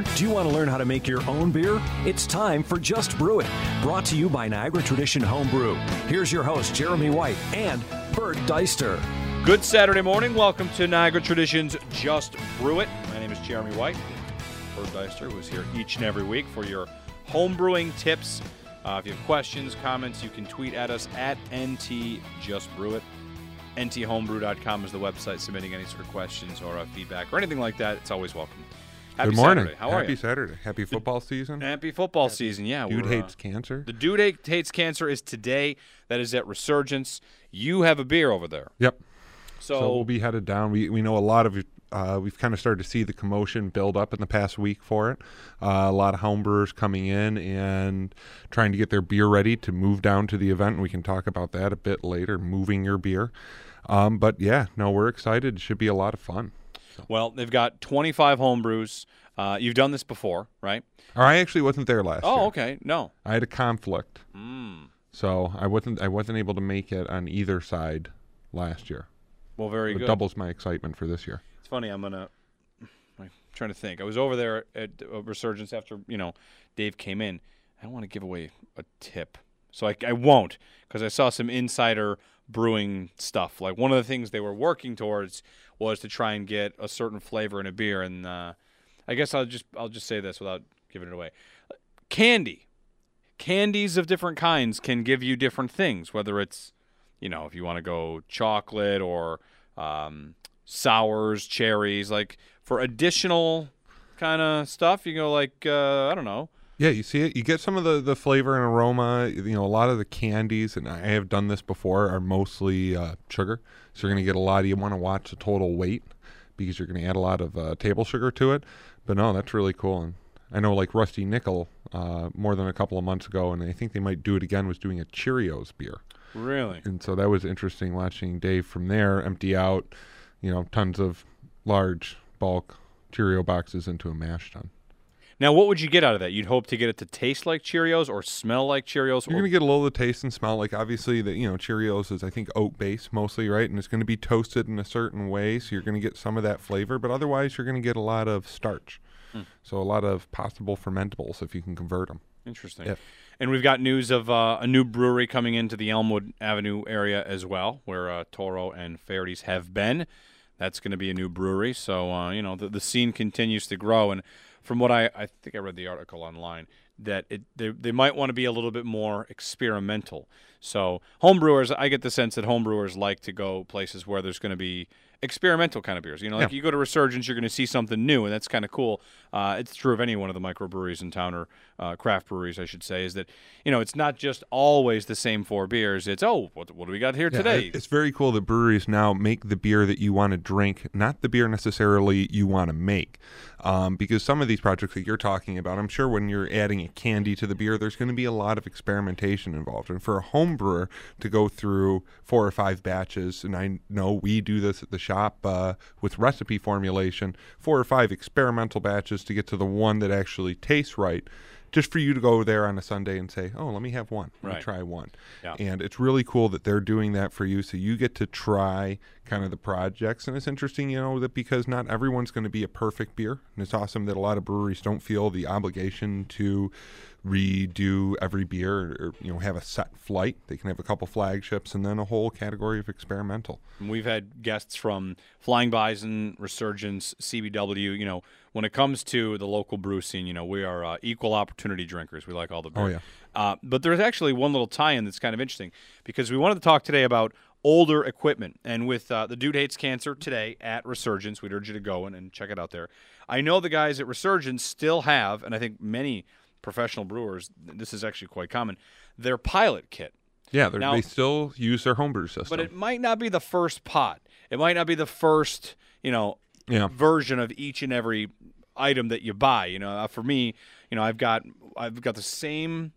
beer? Do you want to learn how to make your own beer? It's time for Just Brew It, brought to you by Niagara Tradition Homebrew. Here's your host, Jeremy White and Bert Deister. Good Saturday morning. Welcome to Niagara Tradition's Just Brew It. My name is Jeremy White. Bert Deister, who's here each and every week for your homebrewing tips. If you have questions, comments, you can tweet at us at NTJustBrewIt. NTHomebrew.com is the website. Submitting any sort of questions or feedback or anything like that, it's always welcome. Happy Good morning. Saturday. How are you? Happy Saturday. Happy football season. Happy football season, yeah. Dude Hates Cancer. The Dude Hates Cancer is today. That is at Resurgence. You have a beer over there. Yep. So we'll be headed down. We know a lot of we've kind of started to see the commotion build up in the past week for it. A lot of homebrewers coming in and trying to get their beer ready to move down to the event. We can talk about that a bit later, moving your beer. But, yeah, no, we're excited. It should be a lot of fun. So. Well, they've got 25 homebrews. You've done this before, right? Or I actually wasn't there last year. Oh, okay. No. I had a conflict. So I wasn't able to make it on either side last year. Well, very good. It doubles my excitement for this year. Funny, I'm trying to think. I was over there at Resurgence after, Dave came in. I don't want to give away a tip, so I won't, because I saw some insider brewing stuff. Like, one of the things they were working towards was to try and get a certain flavor in a beer, and I guess I'll just say this without giving it away. Candies of different kinds can give you different things, whether it's, if you want to go chocolate or sours, cherries, like for additional kind of stuff. You go like, I don't know. Yeah, you see it. You get some of the flavor and aroma. A lot of the candies, and I have done this before, are mostly sugar. So you're going to get a lot. You want to watch the total weight because you're going to add a lot of table sugar to it. But no, that's really cool. And I know like Rusty Nickel more than a couple of months ago, and I think they might do it again, was doing a Cheerios beer. Really? And so that was interesting watching Dave from there empty out tons of large bulk Cheerio boxes into a mash tun. Now, what would you get out of that? You'd hope to get it to taste like Cheerios or smell like Cheerios? You're going to get a little of the taste and smell. Like, obviously, Cheerios is, I think, oat-based mostly, right? And it's going to be toasted in a certain way, so you're going to get some of that flavor. But otherwise, you're going to get a lot of starch. So a lot of possible fermentables if you can convert them. Interesting. Yeah. And we've got news of a new brewery coming into the Elmwood Avenue area as well, where Toro and Faherty's have been. That's going to be a new brewery, so the scene continues to grow. And from what I think I read the article online that they might want to be a little bit more experimental. So homebrewers, I get the sense that homebrewers like to go places where there's going to be experimental kind of beers. Like you go to Resurgence, you're going to see something new, and that's kind of cool. It's true of any one of the microbreweries in town, or craft breweries, I should say, is that it's not just always the same four beers. It's what do we got here today? It's very cool that breweries now make the beer that you want to drink, not the beer necessarily you want to make. Because some of these projects that you're talking about, I'm sure when you're adding a candy to the beer, there's going to be a lot of experimentation involved. And for a home brewer to go through 4 or 5 batches, and I know we do this at the shop with recipe formulation, 4 or 5 experimental batches to get to the one that actually tastes right, just for you to go there on a Sunday and say, oh, let me have one. Let me try one. Yeah. And it's really cool that they're doing that for you, so you get to try kind of the projects. And it's interesting, that because not everyone's going to be a perfect beer, and it's awesome that a lot of breweries don't feel the obligation to redo every beer or have a set flight. They can have a couple flagships and then a whole category of experimental. We've had guests from Flying Bison, Resurgence, CBW, when it comes to the local brew scene, we are equal opportunity drinkers. We like all the beer. Oh, yeah. But there's actually one little tie-in that's kind of interesting, because we wanted to talk today about older equipment. And with the Dude Hates Cancer today at Resurgence, we'd urge you to go and check it out there. I know the guys at Resurgence still have, and I think many professional brewers, this is actually quite common, their pilot kit. Yeah, now, they still use their homebrew system. But it might not be the first pot. It might not be the first, version of each and every item that you buy. For me, I've got the same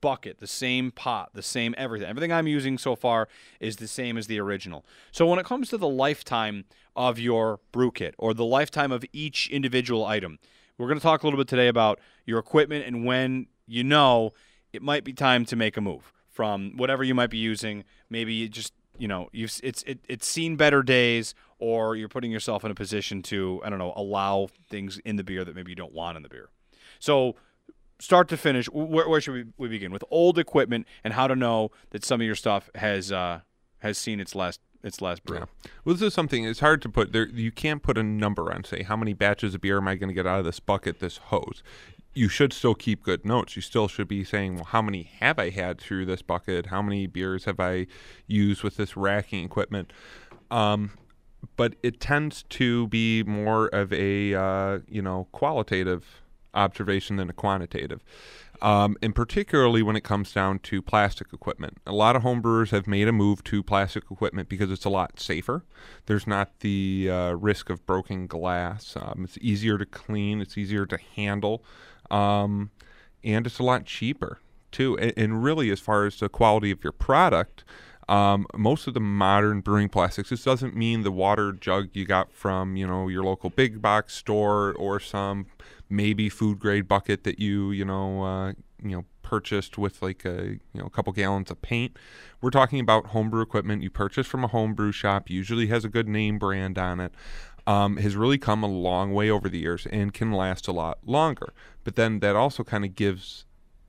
bucket, the same pot, the same everything. Everything I'm using so far is the same as the original. So when it comes to the lifetime of your brew kit or the lifetime of each individual item, we're going to talk a little bit today about your equipment and when it might be time to make a move from whatever you might be using. Maybe it's seen better days, or you're putting yourself in a position to, I don't know, allow things in the beer that maybe you don't want in the beer. So start to finish, where should we begin? With old equipment and how to know that some of your stuff has seen its last brew. Yeah. Well, this is something, it's hard to put there. You can't put a number on, say, how many batches of beer am I going to get out of this bucket, this hose? You should still keep good notes. You still should be saying, well, how many have I had through this bucket? How many beers have I used with this racking equipment? But it tends to be more of a, qualitative observation than a quantitative. And particularly when it comes down to plastic equipment. A lot of homebrewers have made a move to plastic equipment because it's a lot safer. There's not the risk of broken glass. It's easier to clean. It's easier to handle. And it's a lot cheaper, too. And really, as far as the quality of your product, most of the modern brewing plastics, this doesn't mean the water jug you got from, your local big box store or some maybe food grade bucket that you purchased with like a couple gallons of paint. We're talking about homebrew equipment you purchase from a homebrew shop, usually has a good name brand on it, has really come a long way over the years and can last a lot longer. But then that also kind of gives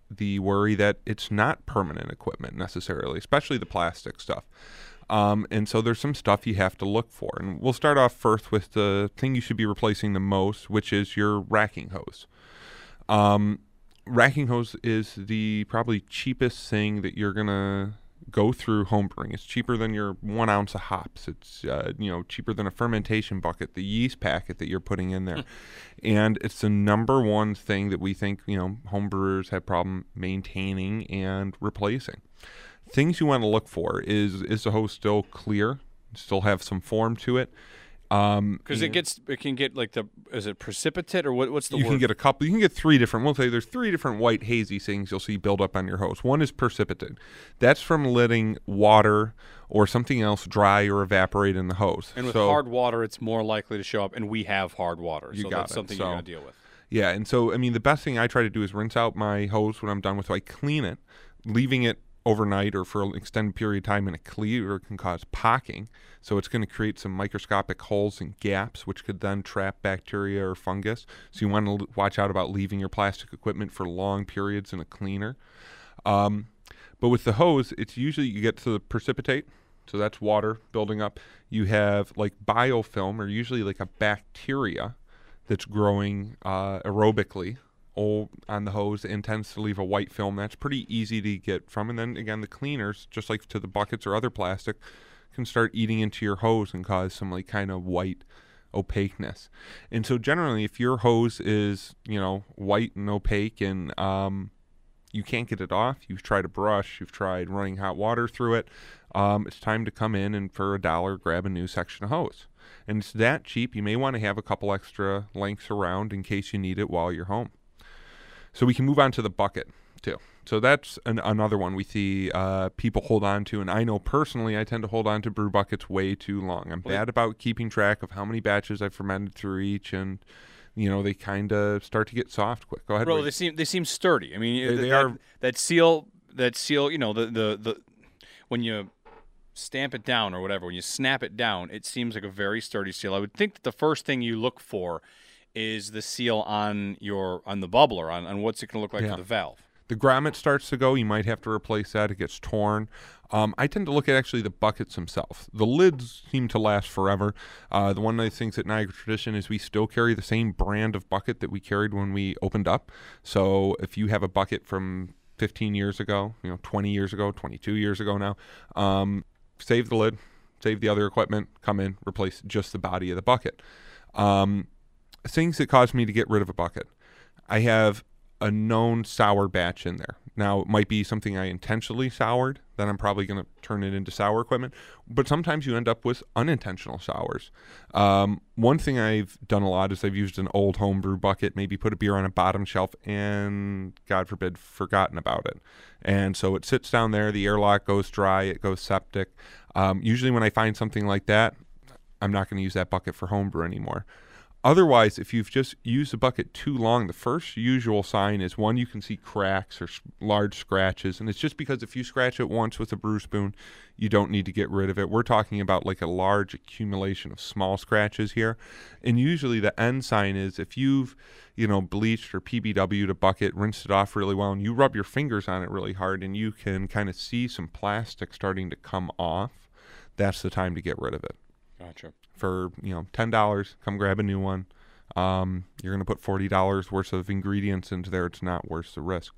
the worry that it's not permanent equipment necessarily, especially the plastic stuff. And so there's some stuff you have to look for. And we'll start off first with the thing you should be replacing the most, which is your racking hose. Racking hose is the probably cheapest thing that you're going to go through homebrewing. It's cheaper than your 1 ounce of hops. It's cheaper than a fermentation bucket, the yeast packet that you're putting in there. And it's the number one thing that we think, homebrewers have problem maintaining and replacing. Things you want to look for is the hose still clear, still have some form to it, because it can get like the, is it precipitate or what's the word? You can get three different. We'll say there's three different white hazy things you'll see build up on your hose. One is precipitate. That's from letting water or something else dry or evaporate in the hose. And with hard water, it's more likely to show up. And we have hard water, so that's something you're gonna deal with. Yeah, and so I mean the best thing I try to do is rinse out my hose when I'm done with it. I clean it, leaving it overnight or for an extended period of time in a cleaver can cause pocking. So it's going to create some microscopic holes and gaps, which could then trap bacteria or fungus. So you want to watch out about leaving your plastic equipment for long periods in a cleaner. But with the hose, it's usually you get to the precipitate. So that's water building up. You have like biofilm or usually like a bacteria that's growing aerobically on the hose and tends to leave a white film. That's pretty easy to get from. And then again, the cleaners, just like to the buckets or other plastic, can start eating into your hose and cause some like kind of white opaqueness. And so generally, if your hose is, white and opaque and you can't get it off, you've tried a brush, you've tried running hot water through it, it's time to come in and for $1 grab a new section of hose. And it's that cheap. You may want to have a couple extra lengths around in case you need it while you're home. So we can move on to the bucket, too. So that's another one we see people hold on to. And I know personally I tend to hold on to brew buckets way too long. I'm bad about keeping track of how many batches I've fermented through each. And, they kind of start to get soft quick. Go ahead. Well, they seem sturdy. I mean, they are. That seal, when you stamp it down or whatever, when you snap it down, it seems like a very sturdy seal. I would think that the first thing you look for is the seal on the bubbler, on what's it going to look like for the valve. The grommet starts to go. You might have to replace that. It gets torn. I tend to look at actually the buckets themselves. The lids seem to last forever. The one nice thing at Niagara Tradition is we still carry the same brand of bucket that we carried when we opened up. So if you have a bucket from 15 years ago, 20 years ago, 22 years ago now, save the lid, save the other equipment, come in, replace just the body of the bucket. Things that cause me to get rid of a bucket. I have a known sour batch in there. Now, it might be something I intentionally soured, then I'm probably going to turn it into sour equipment. But sometimes you end up with unintentional sours. One thing I've done a lot is I've used an old homebrew bucket, maybe put a beer on a bottom shelf, and, God forbid, forgotten about it. And so it sits down there, the airlock goes dry, it goes septic. Usually when I find something like that, I'm not going to use that bucket for homebrew anymore. Otherwise, if you've just used the bucket too long, the first usual sign is, one, you can see cracks or large scratches. And it's just because if you scratch it once with a brew spoon, you don't need to get rid of it. We're talking about like a large accumulation of small scratches here. And usually the end sign is if you've, you know, bleached or PBW'd a bucket, rinsed it off really well, and you rub your fingers on it really hard and you can kind of see some plastic starting to come off, that's the time to get rid of it. Gotcha. For, you know, $10, come grab a new one. You're going to put $40 worth of ingredients into there. It's not worth the risk.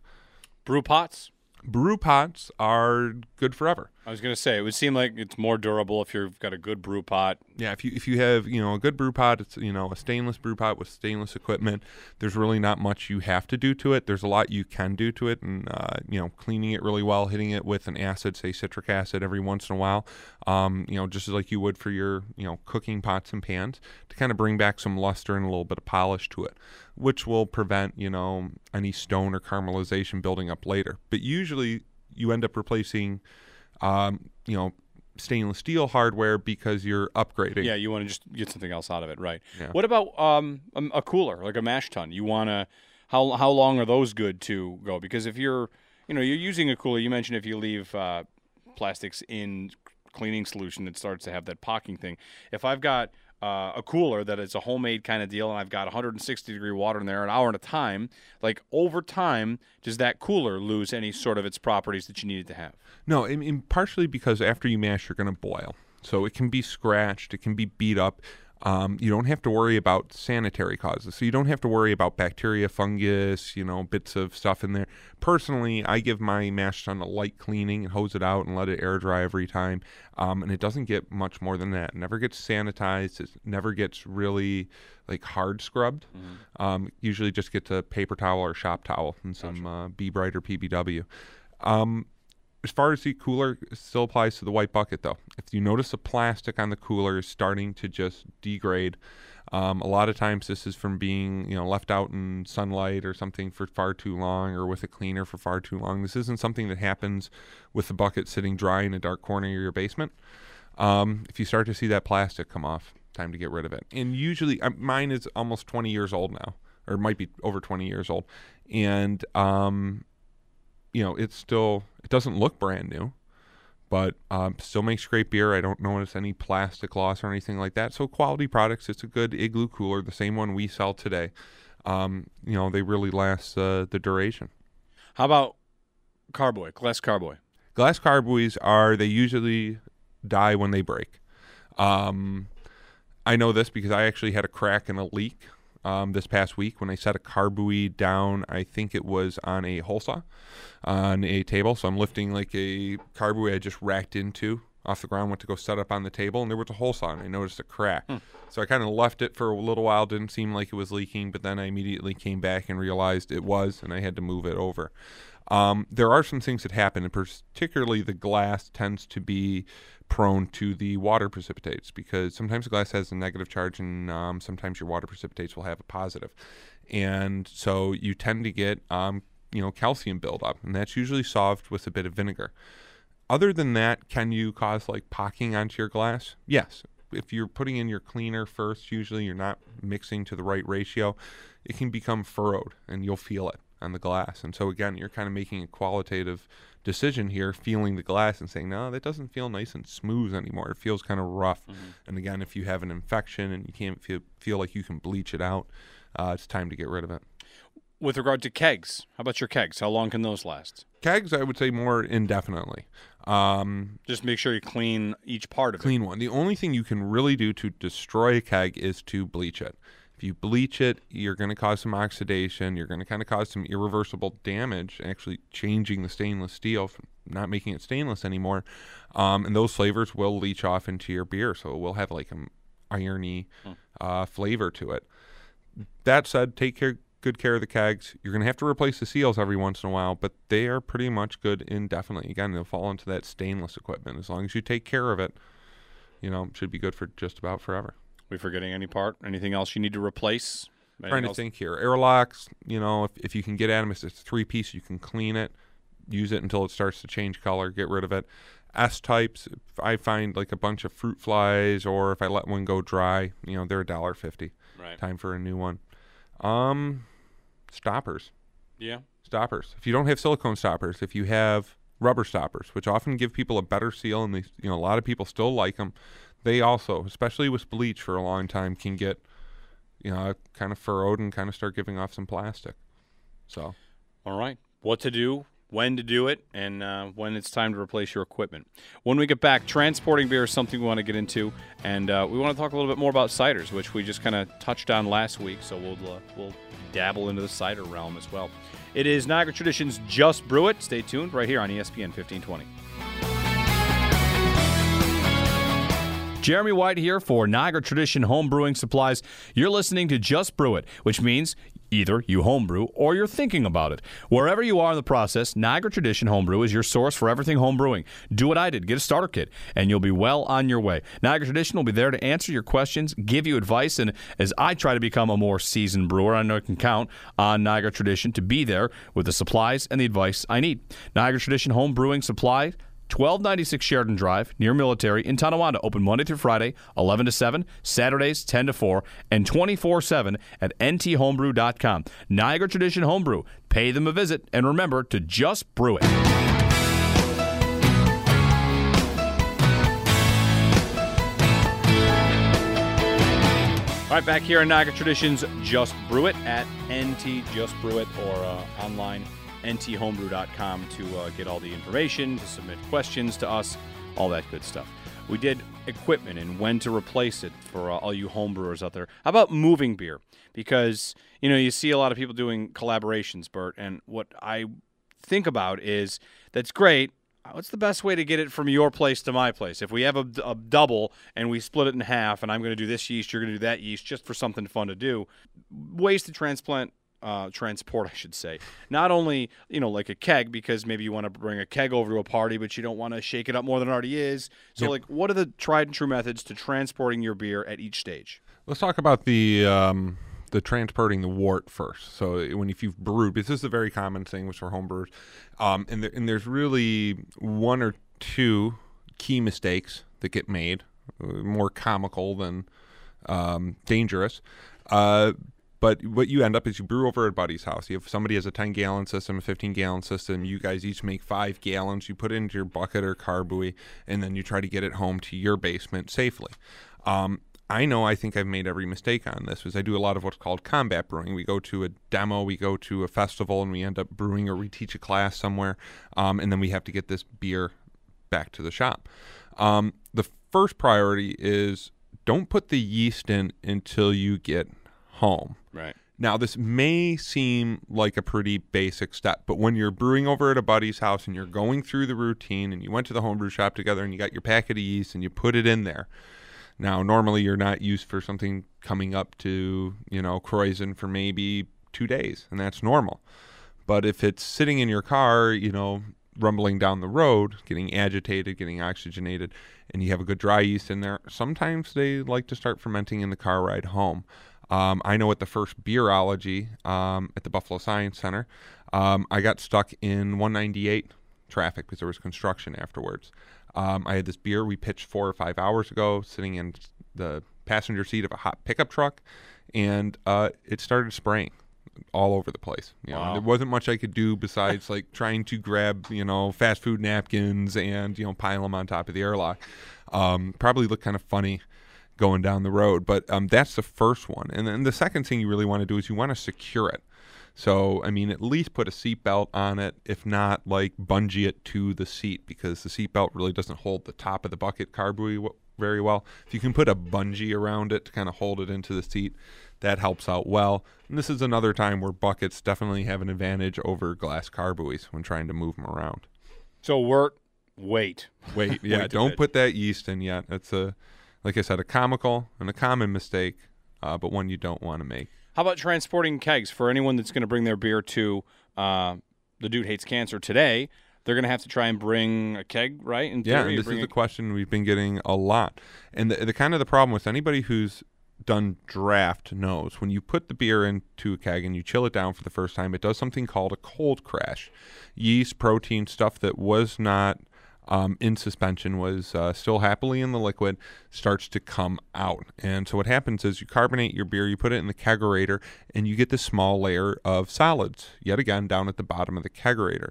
Brew pots? Brew pots are good forever. I was going to say, it would seem like it's more durable if you've got a good brew pot. Yeah, if you have, you know, a good brew pot, it's, you know, a stainless brew pot with stainless equipment, there's really not much you have to do to it. There's a lot you can do to it, and, you know, cleaning it really well, hitting it with an acid, say citric acid every once in a while, you know, just like you would for your, you know, cooking pots and pans, to kind of bring back some luster and a little bit of polish to it, which will prevent, you know, any stone or caramelization building up later. But usually you end up replacing, you know, stainless steel hardware because you're upgrading. Yeah, you want to just get something else out of it, right? Yeah. What about a cooler, like a mash tun? You want to, how long are those good to go? Because if you're, you know, you're using a cooler, you mentioned if you leave plastics in cleaning solution, it starts to have that pocking thing. If I've got a cooler that it's a homemade kind of deal and I've got 160-degree water in there an hour at a time, like over time, does that cooler lose any sort of its properties that you needed to have? No, I mean, partially because after you mash, you're going to boil. So it can be scratched, it can be beat up. You don't have to worry about sanitary causes. So you don't have to worry about bacteria, fungus, you know, bits of stuff in there. Personally, I give my mash tun a light cleaning and hose it out and let it air dry every time. And it doesn't get much more than that. It never gets sanitized. It never gets really, like, hard scrubbed. Mm-hmm. Usually just gets a paper towel or shop towel and some Be Bright or PBW. As far as the cooler, it still applies to the white bucket, though. If you notice the plastic on the cooler is starting to just degrade, a lot of times this is from being, you know, left out in sunlight or something for far too long, or with a cleaner for far too long. This isn't something that happens with the bucket sitting dry in a dark corner of your basement. If you start to see that plastic come off, time to get rid of it. And usually, mine is almost 20 years old now, or might be over 20 years old. And, you know, it's still, it doesn't look brand new, but still makes great beer. I don't notice any plastic loss or anything like that. So quality products, it's a good Igloo cooler, the same one we sell today. You know, they really last the duration. How about carboy, glass carboy? Glass carboys are, they usually die when they break. I know this because I actually had a crack and a leak this past week when I set a carboy down. I think it was on a hole saw on a table. So I'm lifting like a carboy I just racked into off the ground, went to go set up on the table, and there was a hole saw, and I noticed a crack. So I kind of left it for a little while. Didn't seem like it was leaking, but then I immediately came back and realized it was, and I had to move it over. There are some things that happen, and particularly the glass tends to be prone to the water precipitates, because sometimes the glass has a negative charge, and sometimes your water precipitates will have a positive. And so you tend to get, you know, calcium buildup, and that's usually solved with a bit of vinegar. Other than that, can you cause like pocking onto your glass? Yes. If you're putting in your cleaner first, usually you're not mixing to the right ratio, it can become furrowed, and you'll feel it on the glass. And so again, you're kind of making a qualitative decision here, feeling the glass and saying, no, that doesn't feel nice and smooth anymore. It feels kind of rough. Mm-hmm. And again, if you have an infection and you can't feel like you can bleach it out, it's time to get rid of it. With regard to kegs, how about your kegs? How long can those last? Kegs, I would say more indefinitely. Just make sure you clean each part of it. Clean one. The only thing you can really do to destroy a keg is to bleach it. If you bleach it, you're going to cause some oxidation. You're going to kind of cause some irreversible damage, actually changing the stainless steel, from not making it stainless anymore. And those flavors will leach off into your beer, so it will have like an irony flavor to it. That said, take good care of the kegs. You're going to have to replace the seals every once in a while, but they are pretty much good indefinitely. Again, they'll fall into that stainless equipment. As long as you take care of it, you know, it should be good for just about forever. We forgetting any part? Anything else you need to replace? Trying to think here. Airlocks, you know, if you can get at them, if it's a three-piece, you can clean it, use it until it starts to change color, get rid of it. S-types, I find like a bunch of fruit flies, or if I let one go dry, you know, they're $1.50. Right. Time for a new one. Stoppers. Yeah. Stoppers. If you don't have silicone stoppers, if you have rubber stoppers, which often give people a better seal, and they, you know, a lot of people still like them, they also, especially with bleach for a long time, can get, you know, kind of furrowed and kind of start giving off some plastic. So, all right, what to do, when to do it, and when it's time to replace your equipment. When we get back, transporting beer is something we want to get into, and we want to talk a little bit more about ciders, which we just kind of touched on last week, so we'll dabble into the cider realm as well. It is Niagara Tradition's Just Brew It. Stay tuned right here on ESPN 1520. Jeremy White here for Niagara Tradition Home Brewing Supplies. You're listening to Just Brew It, which means either you homebrew or you're thinking about it. Wherever you are in the process, Niagara Tradition Homebrew is your source for everything homebrewing. Do what I did. Get a starter kit, and you'll be well on your way. Niagara Tradition will be there to answer your questions, give you advice, and as I try to become a more seasoned brewer, I know I can count on Niagara Tradition to be there with the supplies and the advice I need. Niagara Tradition Homebrewing Supply, 1296 Sheridan Drive, near Military, in Tonawanda. Open Monday through Friday, 11 to 7, Saturdays, 10 to 4, and 24/7 at NTHomebrew.com. Niagara Tradition Homebrew. Pay them a visit, and remember to just brew it. All right, back here in Niagara Traditions, Just Brew It at NT Just Brew It, or online NTHomebrew.com to get all the information, to submit questions to us, all that good stuff. We did equipment and when to replace it for all you homebrewers out there. How about moving beer? Because, you know, you see a lot of people doing collaborations, Bert, and what I think about is that's great. What's the best way to get it from your place to my place? If we have a double and we split it in half and I'm going to do this yeast, you're going to do that yeast, just for something fun to do, ways to transport, I should say. Not only, you know, like a keg, because maybe you want to bring a keg over to a party, but you don't want to shake it up more than it already is. So, yep. Like, what are the tried and true methods to transporting your beer at each stage? Let's talk about the transporting the wort first. So when, if you've brewed, because this is a very common thing with homebrewers, and there's really one or two key mistakes that get made, more comical than dangerous. But what you end up is you brew over at a buddy's house. You have somebody has a 10-gallon system, a 15-gallon system. You guys each make 5 gallons. You put it into your bucket or car buoy, and then you try to get it home to your basement safely. I know I think I've made every mistake on this, because I do a lot of what's called combat brewing. We go to a demo, we go to a festival, and we end up brewing, or we teach a class somewhere, and then we have to get this beer back to the shop. The first priority is don't put the yeast in until you get home. Right. Now, this may seem like a pretty basic step, but when you're brewing over at a buddy's house and you're going through the routine and you went to the homebrew shop together and you got your packet of yeast and you put it in there. Now, normally you're not used for something coming up to, you know, croissant for maybe 2 days, and that's normal. But if it's sitting in your car, you know, rumbling down the road, getting agitated, getting oxygenated, and you have a good dry yeast in there, sometimes they like to start fermenting in the car ride home. I know at the first Beerology at the Buffalo Science Center, I got stuck in 198 traffic because there was construction afterwards. I had this beer we pitched 4 or 5 hours ago sitting in the passenger seat of a hot pickup truck, and it started spraying all over the place. You know, wow. There wasn't much I could do besides like trying to grab, you know, fast food napkins and, you know, pile them on top of the airlock. Probably looked kind of funny going down the road, but that's the first one. And then the second thing you really want to do is you want to secure it. So, I mean, at least put a seatbelt on it, if not, like, bungee it to the seat, because the seatbelt really doesn't hold the top of the bucket car buoy very well. If you can put a bungee around it to kind of hold it into the seat, that helps out well. And this is another time where buckets definitely have an advantage over glass car buoys when trying to move them around. So, wait. Yeah, don't put that yeast in yet. That's, like I said, a comical and a common mistake, but one you don't want to make. How about transporting kegs for anyone that's going to bring their beer to the Dude Hates Cancer today? They're going to have to try and bring a keg, right? In theory, and this is the question we've been getting a lot. And the kind of the problem with anybody who's done draft knows when you put the beer into a keg and you chill it down for the first time, it does something called a cold crash. Yeast, protein, stuff that was not in suspension was still happily in the liquid starts to come out. And so what happens is you carbonate your beer, you put it in the kegerator, and you get this small layer of solids, yet again, down at the bottom of the kegerator.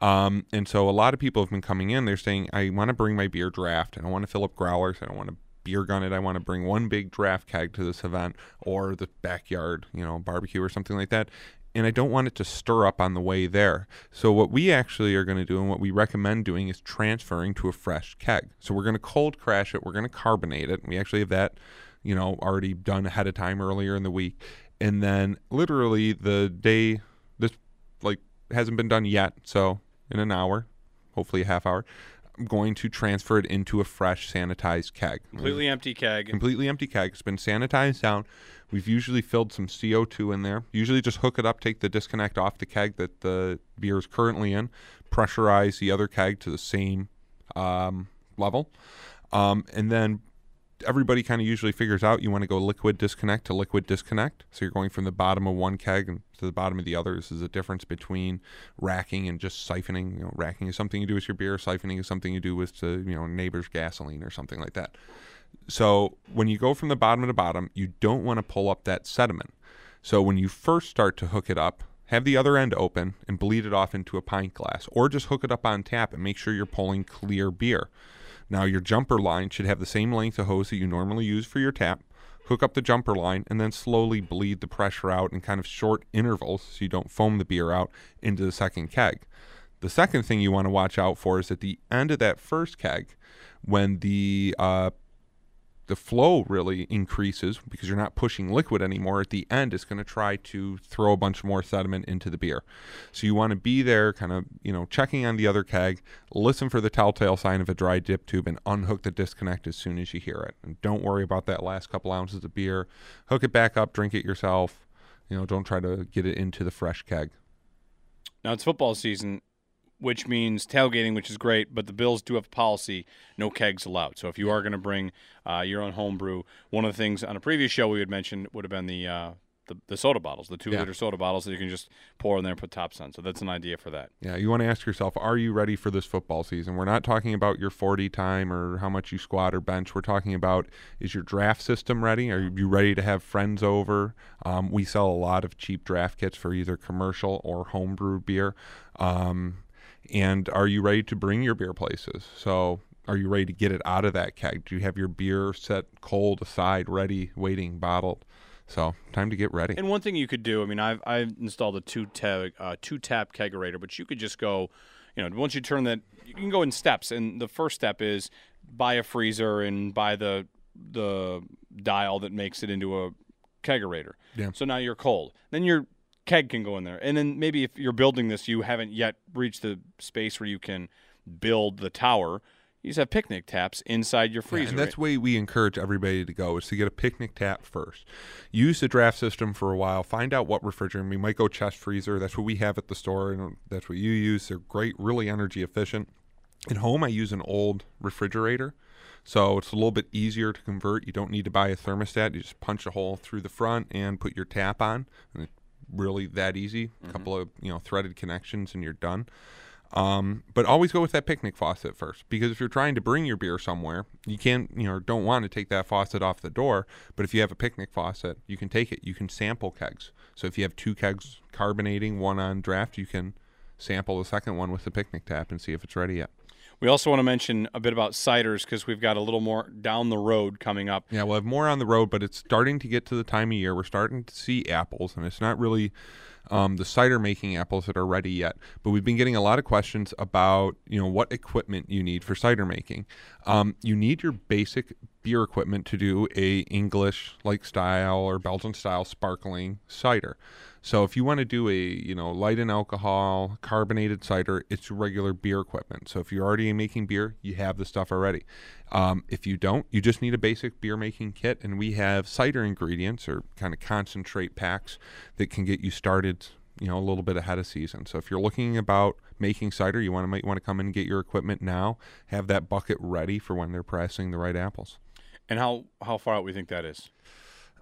And so a lot of people have been coming in, they're saying, I want to bring my beer draft. I don't want to fill up growlers. I don't want to beer gun it. I want to bring one big draft keg to this event or the backyard, you know, barbecue or something like that. And I don't want it to stir up on the way there. So what we actually are going to do and what we recommend doing is transferring to a fresh keg. So we're going to cold crash it. We're going to carbonate it. We actually have that, you know, already done ahead of time earlier in the week. And then literally the day, this like hasn't been done yet. So in an hour, hopefully a half hour, I'm going to transfer it into a fresh sanitized keg. Completely empty keg. It's been sanitized down. We've usually filled some CO2 in there. Usually just hook it up, take the disconnect off the keg that the beer is currently in, pressurize the other keg to the same level. And then everybody kind of usually figures out you want to go liquid disconnect to liquid disconnect. So you're going from the bottom of one keg and to the bottom of the other. This is the difference between racking and just siphoning. You know, racking is something you do with your beer. Siphoning is something you do with the, you know, neighbor's gasoline or something like that. So when you go from the bottom to bottom, you don't want to pull up that sediment. So when you first start to hook it up, have the other end open and bleed it off into a pint glass, or just hook it up on tap and make sure you're pulling clear beer. Now your jumper line should have the same length of hose that you normally use for your tap. Hook up the jumper line and then slowly bleed the pressure out in kind of short intervals so you don't foam the beer out into the second keg. The second thing you want to watch out for is at the end of that first keg, when the flow really increases because you're not pushing liquid anymore. At the end, it's going to try to throw a bunch more sediment into the beer. So you want to be there kind of, you know, checking on the other keg, listen for the telltale sign of a dry dip tube, and unhook the disconnect as soon as you hear it. And don't worry about that last couple ounces of beer. Hook it back up, drink it yourself. You know, don't try to get it into the fresh keg. Now it's football season, which means tailgating, which is great, but the Bills do have a policy, no kegs allowed. So if you are going to bring your own home brew, one of the things on a previous show we had mentioned would have been the soda bottles, the 2-liter soda bottles that you can just pour in there and put tops on. So that's an idea for that. Yeah, you want to ask yourself, are you ready for this football season? We're not talking about your 40 time or how much you squat or bench. We're talking about, is your draft system ready? Are you ready to have friends over? We sell a lot of cheap draft kits for either commercial or homebrew beer. And are you ready to bring your beer places? So are you ready to get it out of that keg? Do you have your beer set cold aside, ready, waiting, bottled? So time to get ready. And one thing you could do, I mean, I've installed a two-tap kegerator, but you could just go, you know, once you turn that, you can go in steps. And the first step is buy a freezer and buy the dial that makes it into a kegerator. Yeah. So now you're cold. Then you're keg can go in there, and then maybe if you're building this, you haven't yet reached the space where you can build the tower. You just have picnic taps inside your freezer. Yeah, and that's the way we encourage everybody to go, is to get a picnic tap first. Use the draft system for a while. Find out what refrigerant. We might go chest freezer. That's what we have at the store, and that's what you use. They're great, really energy efficient. At home, I use an old refrigerator, so it's a little bit easier to convert. You don't need to buy a thermostat. You just punch a hole through the front and put your tap on, and it really that easy. A couple of, you know, threaded connections and you're done. But always go with that picnic faucet first, because if you're trying to bring your beer somewhere, you can't, you know, don't want to take that faucet off the door. But if you have a picnic faucet, you can take it. You can sample kegs. So if you have two kegs carbonating, one on draft, you can sample the second one with the picnic tap and see if it's ready yet. We also want to mention a bit about ciders, because we've got a little more down the road coming up. Yeah, we'll have more on the road, but it's starting to get to the time of year. We're starting to see apples, and it's not really the cider-making apples that are ready yet. But we've been getting a lot of questions about, you know, what equipment you need for cider-making. You need your basic beer equipment to do a English-like style or Belgian-style sparkling cider. So if you want to do a, you know, light in alcohol, carbonated cider, it's regular beer equipment. So if you're already making beer, you have the stuff already. If you don't, you just need a basic beer making kit, and we have cider ingredients or kind of concentrate packs that can get you started, you know, a little bit ahead of season. So if you're looking about making cider, you might want to come in and get your equipment now, have that bucket ready for when they're pressing the right apples. And how far out we think that is?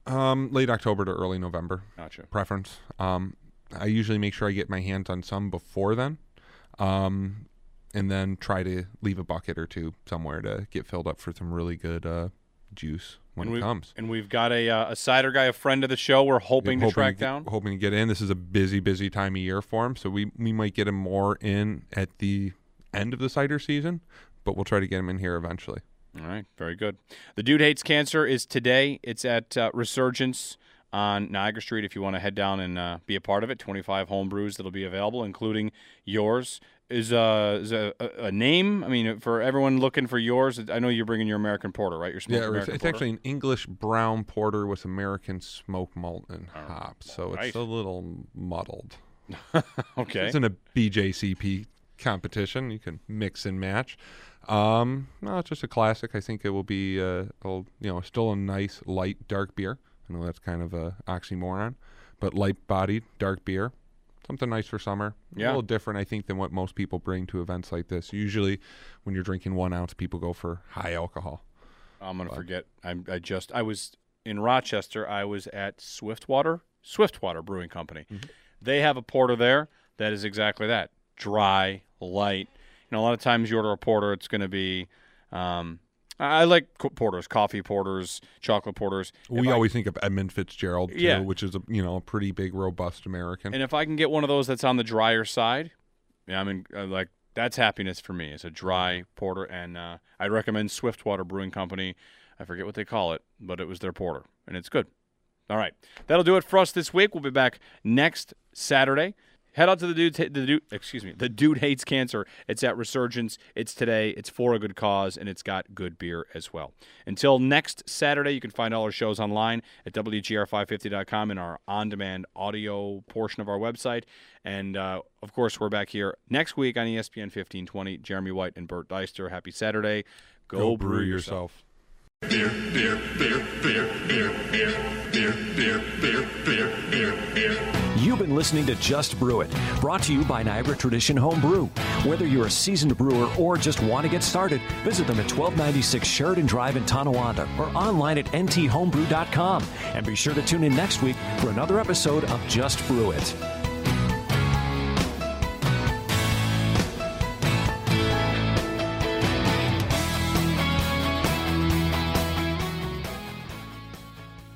Late October to early November. Gotcha. Preference. I usually make sure I get my hands on some before then. and then try to leave a bucket or two somewhere to get filled up for some really good juice when it comes. And we've got a cider guy, a friend of the show, we're hoping to track down. Hoping to get in. This is a busy time of year for him, so we might get him more in at the end of the cider season, but we'll try to get him in here eventually. All right, very good. The Dude Hates Cancer is today. It's at Resurgence on Niagara Street if you want to head down and be a part of it. 25 home brews that will be available, including yours. Is a name, I mean, for everyone looking for yours, I know you're bringing your American Porter, right? Your smoked American Porter. Actually an English brown porter with American smoke malt and hops, so right. It's a little muddled. Okay. This isn't a BJCP competition. You can mix and match. No, it's just a classic. I think it will be still a nice light dark beer. I know that's kind of a oxymoron, but light-bodied dark beer, something nice for summer. Yeah. A little different, I think, than what most people bring to events like this. Usually, when you're drinking 1 ounce, people go for high alcohol. I'm gonna forget. I was in Rochester. I was at Swiftwater Brewing Company. Mm-hmm. They have a porter there that is exactly that, dry, light. You know, a lot of times you order a porter, it's gonna be. I like porters, coffee porters, chocolate porters. We always think of Edmund Fitzgerald, too, yeah. Which is a pretty big, robust American. And if I can get one of those that's on the drier side, yeah, I mean, like that's happiness for me. It's a dry porter, and I'd recommend Swiftwater Brewing Company. I forget what they call it, but it was their porter, and it's good. All right, that'll do it for us this week. We'll be back next Saturday. Head out to The Dude Hates Cancer. It's at Resurgence. It's today. It's for a good cause, and it's got good beer as well. Until next Saturday, you can find all our shows online at WGR550.com in our on-demand audio portion of our website. And, of course, we're back here next week on ESPN 1520. Jeremy White and Bert Deister. Happy Saturday. Go brew yourself. Beer, beer, beer, beer, beer, beer, beer, beer, beer, beer, beer, beer. You've been listening to Just Brew It, brought to you by Niagara Tradition Homebrew. Whether you're a seasoned brewer or just want to get started, visit them at 1296 Sheridan Drive in Tonawanda or online at NTHomebrew.com. And be sure to tune in next week for another episode of Just Brew It.